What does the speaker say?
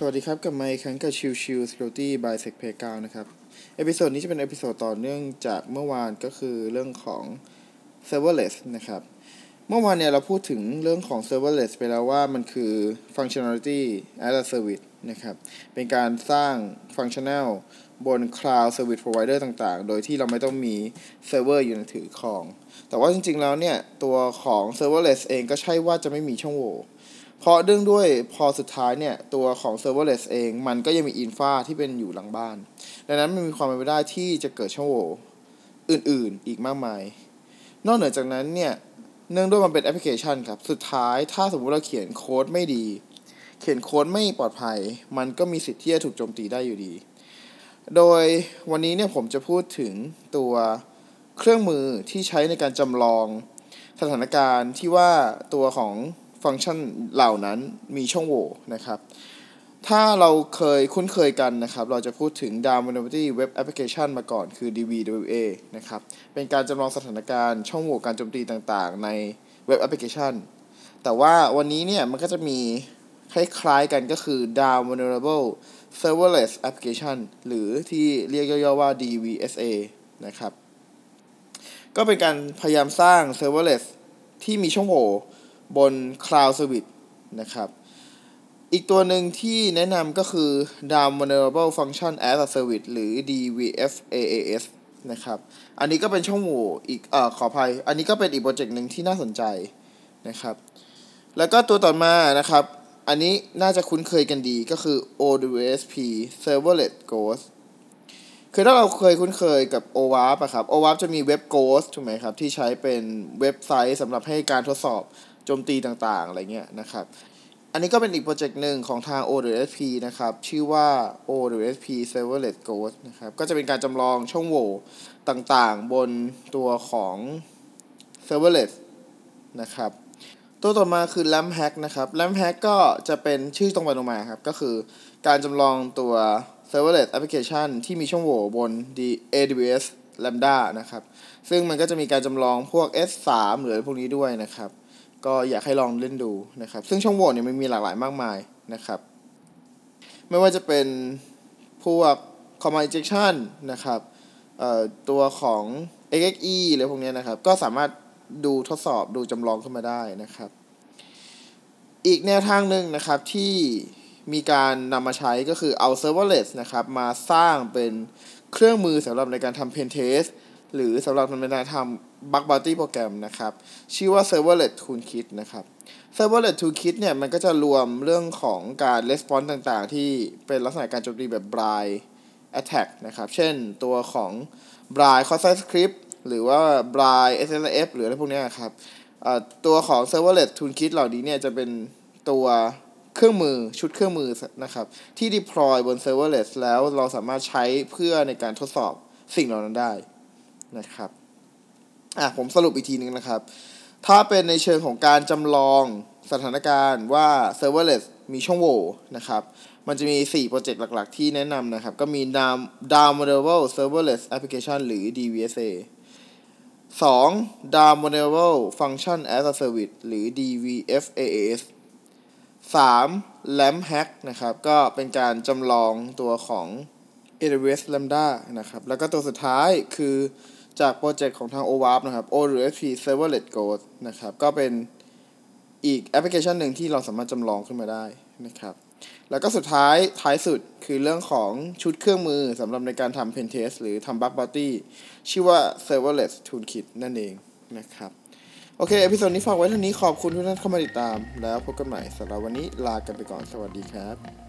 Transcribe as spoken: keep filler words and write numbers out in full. สวัสดีครับกับไมค์ครั้งกับชิวชิว Security by Secpeg นะครับเอพิโซดนี้จะเป็นเอพิโซดต่อเนื่องจากเมื่อวานก็คือเรื่องของ Serverless นะครับเมื่อวานเนี่ยเราพูดถึงเรื่องของ Serverless ไปแล้วว่ามันคือ Functionality as a Service นะครับเป็นการสร้าง Functional บน Cloud Service Provider ต่างๆโดยที่เราไม่ต้องมี Server อยู่ในถือครองแต่ว่าจริงๆแล้วเนี่ยตัวของ Serverless เองก็ใช่ว่าจะไม่มีช่องโหว่เพราะเรื่องด้วยพอสุดท้ายเนี่ยตัวของ Serverless เองมันก็ยังมี Infra ที่เป็นอยู่หลังบ้านดังนั้นมันมีความเป็นไปได้ที่จะเกิดช่องโหว่อื่นๆอีกมากมายนอกเหนือจากนั้นเนี่ยเนื่องด้วยมันเป็นแอปพลิเคชันครับสุดท้ายถ้าสมมุติเราเขียนโค้ดไม่ดีเขียนโค้ดไม่ปลอดภัยมันก็มีสิทธิ์ที่จะถูกโจมตีได้อยู่ดีโดยวันนี้เนี่ยผมจะพูดถึงตัวเครื่องมือที่ใช้ในการจำลองสถานการณ์ที่ว่าตัวของฟังก์ชันเหล่านั้นมีช่องโหว่นะครับถ้าเราเคยคุ้นเคยกันนะครับเราจะพูดถึง Down Vulnerability Web Application มาก่อนคือ ดี วี ดับเบิลยู เอ นะครับเป็นการจำลองสถานการณ์ช่องโหว่การโจมตีต่างๆในเว็บแอปพลิเคชันแต่ว่าวันนี้เนี่ยมันก็จะมีคล้ายๆกันก็คือ Down Vulnerable Serverless Application หรือที่เรียกย่อๆว่า ดี วี เอส เอ นะครับก็เป็นการพยายามสร้าง Serverless ที่มีช่องโหว่บน Cloud Service นะครับอีกตัวหนึ่งที่แนะนำก็คือ Down Vulnerable Function as a Service หรือ ดี ฟาส นะครับอันนี้ก็เป็นช่องโหว่อีกเอ่อขออภัยอันนี้ก็เป็นอีกโปรเจกต์หนึ่งที่น่าสนใจนะครับแล้วก็ตัวต่อมานะครับอันนี้น่าจะคุ้นเคยกันดีก็คือ โอ ดับเบิลยู เอส พี Serverless Ghost คือถ้าเราเคยคุ้นเคยกับ โอ วาสป์ อะครับ โอ วาสป์ จะมี Web Ghost ถูกไหมครับที่ใช้เป็นเว็บไซต์สำหรับให้การทดสอบโจมตีต่างๆอะไรเงี้ยนะครับอันนี้ก็เป็นอีกโปรเจกต์หนึ่งของทาง โอ ดับเบิลยู เอส พี นะครับชื่อว่า โอ ดับเบิลยู เอส พี Serverless Ghost นะครับก็จะเป็นการจำลองช่องโหว่ต่างๆบนตัวของ Serverless นะครับตัวต่อมาคือ Lambda Hack นะครับ Lambda Hack ก็จะเป็นชื่อตรงไปตรงมาครับก็คือการจำลองตัว Serverless Application ที่มีช่องโหว่บน เอ ดับเบิลยู เอสLambda นะครับซึ่งมันก็จะมีการจำลองพวก เอส สาม หรือพวกนี้ด้วยนะครับก็อยากให้ลองเล่นดูนะครับซึ่งช่องโหว่เนี่ยมันมีหลากหลายมากมายนะครับไม่ว่าจะเป็นพวก command injection นะครับเอ่อตัวของ เอ็กซ์ เอ็กซ์ อี หรือพวกนี้นะครับก็สามารถดูทดสอบดูจำลองขึ้นมาได้นะครับอีกแนวทางหนึ่งนะครับที่มีการนำมาใช้ก็คือเอา serverless นะครับมาสร้างเป็นเครื่องมือสำหรับในการทำ pen test หรือสำหรับในการทำ bug bounty program นะครับชื่อว่า Serverless Toolkit นะครับ Serverless Toolkit เนี่ยมันก็จะรวมเรื่องของการ response ต่างๆที่เป็นลักษณะการโจมตีแบบ blind attack นะครับเช่นตัวของ blind cross-site script หรือว่า blind เอส เอส เอฟ หรืออะไรพวกนี้ครับตัวของ Serverless Toolkit เหล่านี้เนี่ยจะเป็นตัวเครื่องมือชุดเครื่องมือนะครับที่ deploy บน serverless แล้วเราสามารถใช้เพื่อในการทดสอบสิ่งเหล่านั้นได้นะครับอ่ะผมสรุปอีกทีนึงนะครับถ้าเป็นในเชิงของการจำลองสถานการณ์ว่า serverless มีช่องโหว่นะครับมันจะมีสี่โปรเจกต์หลักๆที่แนะนำนะครับก็มี Down Vulnerable Serverless Application หรือ ดี วี เอส เอ สอง Down Vulnerable Function as a Service หรือ ดี ฟาส สาม Lambda Hack นะครับก็เป็นการจำลองตัวของ เอ ดับเบิลยู เอส Lambda นะครับแล้วก็ตัวสุดท้ายคือจากโปรเจกต์ของทาง โอ วาสป์ นะครับ โอ ดับเบิลยู เอส พี Serverless Ghost นะครับก็เป็นอีกแอปพลิเคชันหนึ่งที่เราสามารถจำลองขึ้นมาได้นะครับแล้วก็สุดท้ายท้ายสุดคือเรื่องของชุดเครื่องมือสำหรับในการทำ Pen Test หรือทำ Bug Bounty ชื่อว่า Serverless Toolkit นั่นเองนะครับโอเคเอพิโซดนี้ฝากไว้เท่านี้ขอบคุณทุกท่านเข้ามาติดตามแล้วพบกันใหม่สำหรับวันนี้ลากันไปก่อนสวัสดีครับ